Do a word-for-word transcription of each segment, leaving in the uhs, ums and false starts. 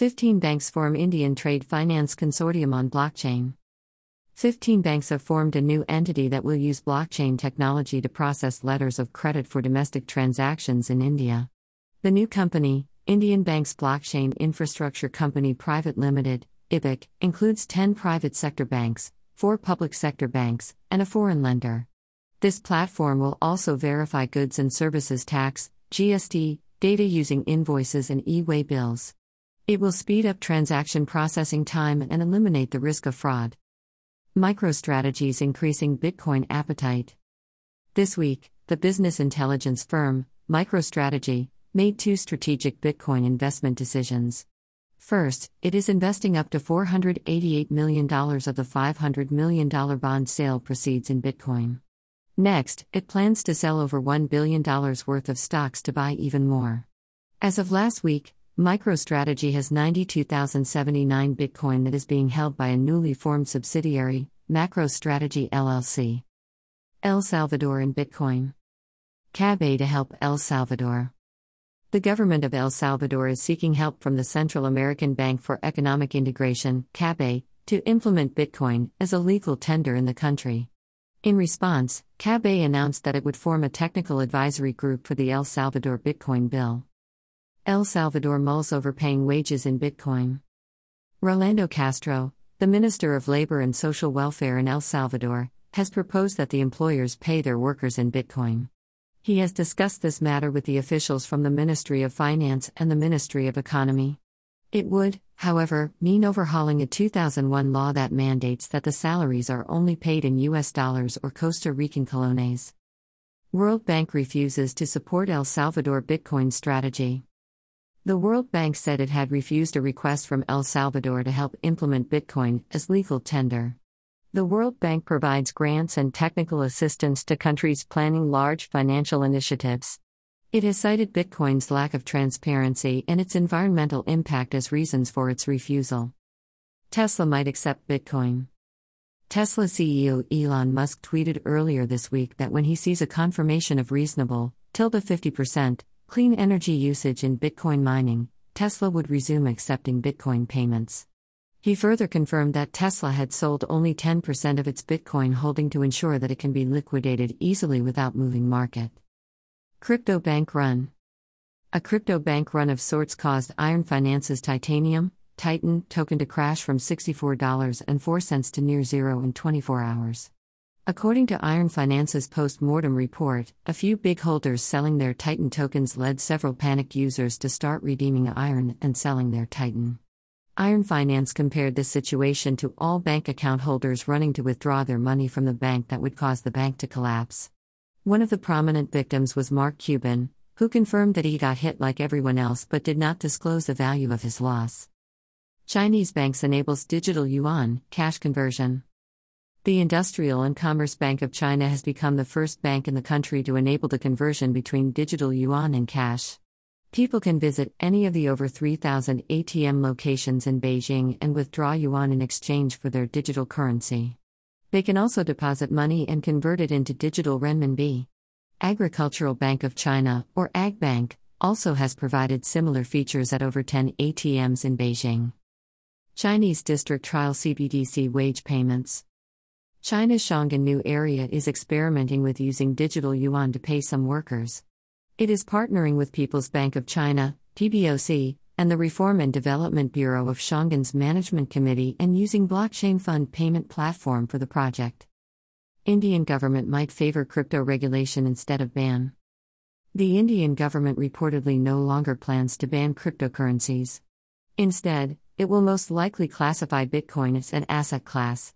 fifteen banks form Indian Trade Finance Consortium on blockchain. fifteen banks have formed a new entity that will use blockchain technology to process letters of credit for domestic transactions in India. The new company, Indian Banks Blockchain Infrastructure Company Private Limited, I B C, includes ten private sector banks, four public sector banks, and a foreign lender. This platform will also verify goods and services tax, G S T, data using invoices and e-way bills. It will speed up transaction processing time and eliminate the risk of fraud. MicroStrategy's increasing Bitcoin appetite. This week, the business intelligence firm, MicroStrategy, made two strategic Bitcoin investment decisions. First, it is investing up to four hundred eighty-eight million dollars of the five hundred million dollars bond sale proceeds in Bitcoin. Next, it plans to sell over one billion dollars worth of stocks to buy even more. As of last week, MicroStrategy has ninety-two thousand seventy-nine Bitcoin that is being held by a newly formed subsidiary, MacroStrategy L L C. El Salvador and Bitcoin. CABEI to help El Salvador. The government of El Salvador is seeking help from the Central American Bank for Economic Integration, CABEI, to implement Bitcoin as a legal tender in the country. In response, CABEI announced that it would form a technical advisory group for the El Salvador Bitcoin bill. El Salvador mulls over paying wages in Bitcoin. Rolando Castro, the Minister of Labor and Social Welfare in El Salvador, has proposed that the employers pay their workers in Bitcoin. He has discussed this matter with the officials from the Ministry of Finance and the Ministry of Economy. It would, however, mean overhauling a two thousand one law that mandates that the salaries are only paid in U S dollars or Costa Rican colones. World Bank refuses to support El Salvador Bitcoin strategy. The World Bank said it had refused a request from El Salvador to help implement Bitcoin as legal tender. The World Bank provides grants and technical assistance to countries planning large financial initiatives. It has cited Bitcoin's lack of transparency and its environmental impact as reasons for its refusal. Tesla might accept Bitcoin. Tesla C E O Elon Musk tweeted earlier this week that when he sees a confirmation of reasonable, tilde fifty percent, clean energy usage in Bitcoin mining, Tesla would resume accepting Bitcoin payments. He further confirmed that Tesla had sold only ten percent of its Bitcoin holding to ensure that it can be liquidated easily without moving market. Crypto bank run. A crypto bank run of sorts caused Iron Finance's Titanium, Titan, token to crash from sixty-four dollars and four cents to near zero in twenty-four hours. According to Iron Finance's post-mortem report, a few big holders selling their Titan tokens led several panicked users to start redeeming Iron and selling their Titan. Iron Finance compared this situation to all bank account holders running to withdraw their money from the bank that would cause the bank to collapse. One of the prominent victims was Mark Cuban, who confirmed that he got hit like everyone else but did not disclose the value of his loss. Chinese banks enables digital yuan, cash conversion. The Industrial and Commercial Bank of China has become the first bank in the country to enable the conversion between digital yuan and cash. People can visit any of the over three thousand A T M locations in Beijing and withdraw yuan in exchange for their digital currency. They can also deposit money and convert it into digital renminbi. Agricultural Bank of China, or AgBank, also has provided similar features at over ten A T Ms in Beijing. Chinese district trial C B D C wage payments. China's Xiong'an New Area is experimenting with using digital yuan to pay some workers. It is partnering with People's Bank of China, P B O C, and the Reform and Development Bureau of Xiong'an's Management Committee and using blockchain fund payment platform for the project. Indian government might favor crypto regulation instead of ban. The Indian government reportedly no longer plans to ban cryptocurrencies. Instead, it will most likely classify Bitcoin as an asset class.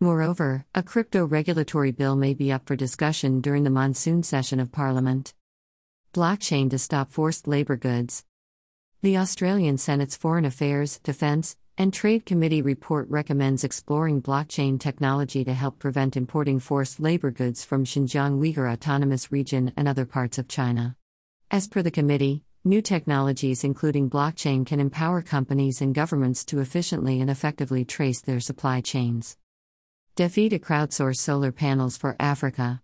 Moreover, a crypto regulatory bill may be up for discussion during the monsoon session of Parliament. Blockchain to stop forced labor goods. The Australian Senate's Foreign Affairs, Defence, and Trade Committee report recommends exploring blockchain technology to help prevent importing forced labor goods from Xinjiang Uyghur Autonomous Region and other parts of China. As per the committee, new technologies including blockchain can empower companies and governments to efficiently and effectively trace their supply chains. DeFi to crowdsource solar panels for Africa.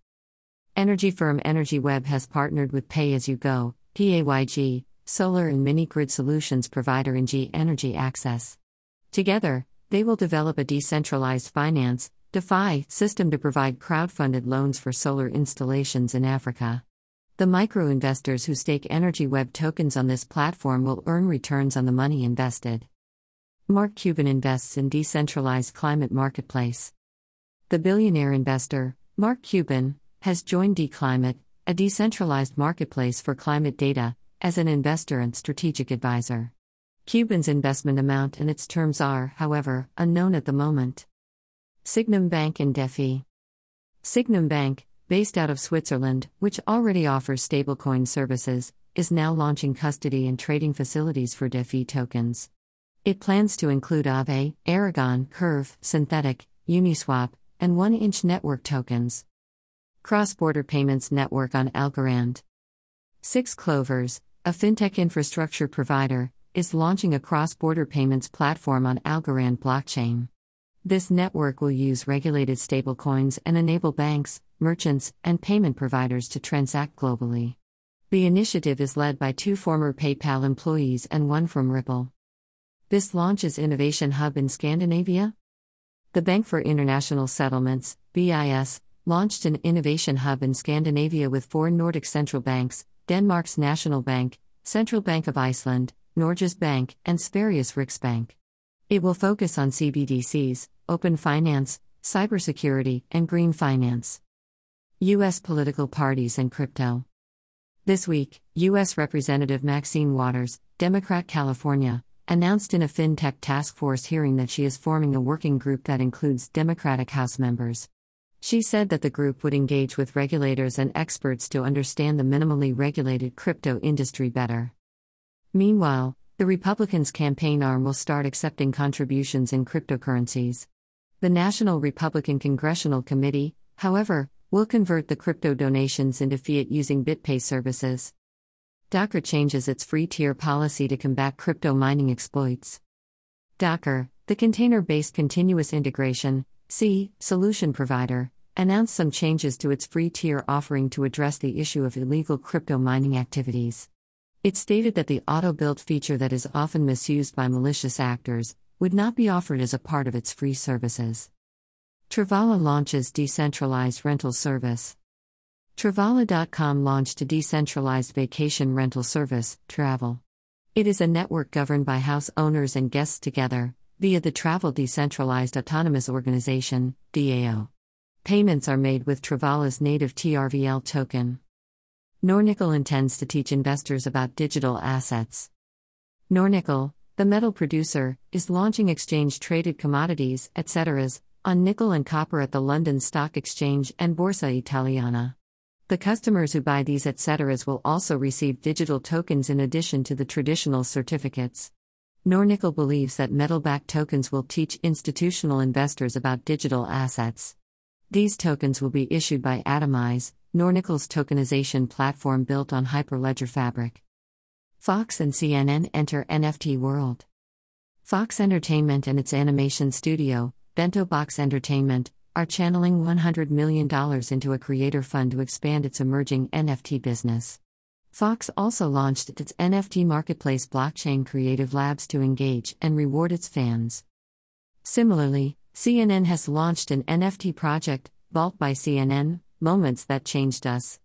Energy firm Energy Web has partnered with Pay As You Go, P A Y G, solar and mini-grid solutions provider N G Energy Access. Together, they will develop a decentralized finance, DeFi, system to provide crowdfunded loans for solar installations in Africa. The micro-investors who stake Energy Web tokens on this platform will earn returns on the money invested. Mark Cuban invests in decentralized climate marketplace. The billionaire investor, Mark Cuban, has joined D-Climate, a decentralized marketplace for climate data, as an investor and strategic advisor. Cuban's investment amount and its terms are, however, unknown at the moment. Sygnum Bank and DeFi. Sygnum Bank, based out of Switzerland, which already offers stablecoin services, is now launching custody and trading facilities for DeFi tokens. It plans to include Aave, Aragon, Curve, Synthetic, Uniswap, and one inch network tokens. Cross-border payments network on Algorand. Six Clovers, a fintech infrastructure provider, is launching a cross-border payments platform on Algorand blockchain. This network will use regulated stablecoins and enable banks, merchants, and payment providers to transact globally. The initiative is led by two former PayPal employees and one from Ripple. This launches Innovation Hub in Scandinavia? The Bank for International Settlements, B I S, launched an Innovation Hub in Scandinavia with four Nordic central banks, Denmark's National Bank, Central Bank of Iceland, Norges Bank, and Sveriges Riksbank. It will focus on C B D Cs, open finance, cybersecurity, and green finance. U S political parties and crypto. This week, U S Representative Maxine Waters, Democrat California, announced in a FinTech task force hearing that she is forming a working group that includes Democratic House members. She said that the group would engage with regulators and experts to understand the minimally regulated crypto industry better. Meanwhile, the Republicans' campaign arm will start accepting contributions in cryptocurrencies. The National Republican Congressional Committee, however, will convert the crypto donations into fiat using BitPay services. Docker changes its free tier policy to combat crypto mining exploits. Docker, the container-based continuous integration C, solution provider, announced some changes to its free tier offering to address the issue of illegal crypto mining activities. It stated that the auto-build feature that is often misused by malicious actors would not be offered as a part of its free services. Travala launches decentralized rental service. Travala dot com launched a decentralized vacation rental service, Travel. It is a network governed by house owners and guests together, via the Travel Decentralized Autonomous Organization, D A O. Payments are made with Travala's native T R V L token. Nornickel intends to teach investors about digital assets. Nornickel, the metal producer, is launching exchange-traded commodities, et cetera, on nickel and copper at the London Stock Exchange and Borsa Italiana. The customers who buy these et cetera will also receive digital tokens in addition to the traditional certificates. Nornickel believes that metal-backed tokens will teach institutional investors about digital assets. These tokens will be issued by Atomize, Nornickel's tokenization platform built on Hyperledger Fabric. Fox and C N N enter N F T world. Fox Entertainment and its animation studio, Bento Box Entertainment, are channeling one hundred million dollars into a creator fund to expand its emerging N F T business. Fox also launched its N F T marketplace Blockchain Creative Labs to engage and reward its fans. Similarly, C N N has launched an N F T project, Vault by C N N, Moments That Changed Us.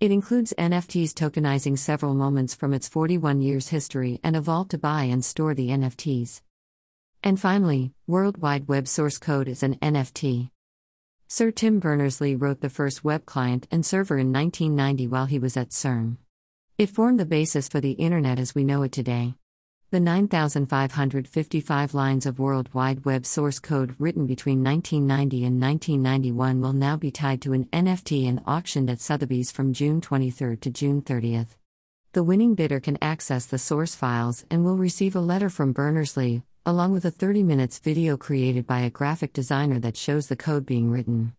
It includes N F Ts tokenizing several moments from its forty-one years history and a vault to buy and store the N F Ts. And finally, World Wide Web source code is an N F T. Sir Tim Berners-Lee wrote the first web client and server in nineteen ninety while he was at CERN. It formed the basis for the Internet as we know it today. The nine thousand five hundred fifty-five lines of World Wide Web source code written between nineteen ninety and nineteen ninety-one will now be tied to an N F T and auctioned at Sotheby's from June twenty-third to June thirtieth. The winning bidder can access the source files and will receive a letter from Berners-Lee, along with a thirty minutes video created by a graphic designer that shows the code being written.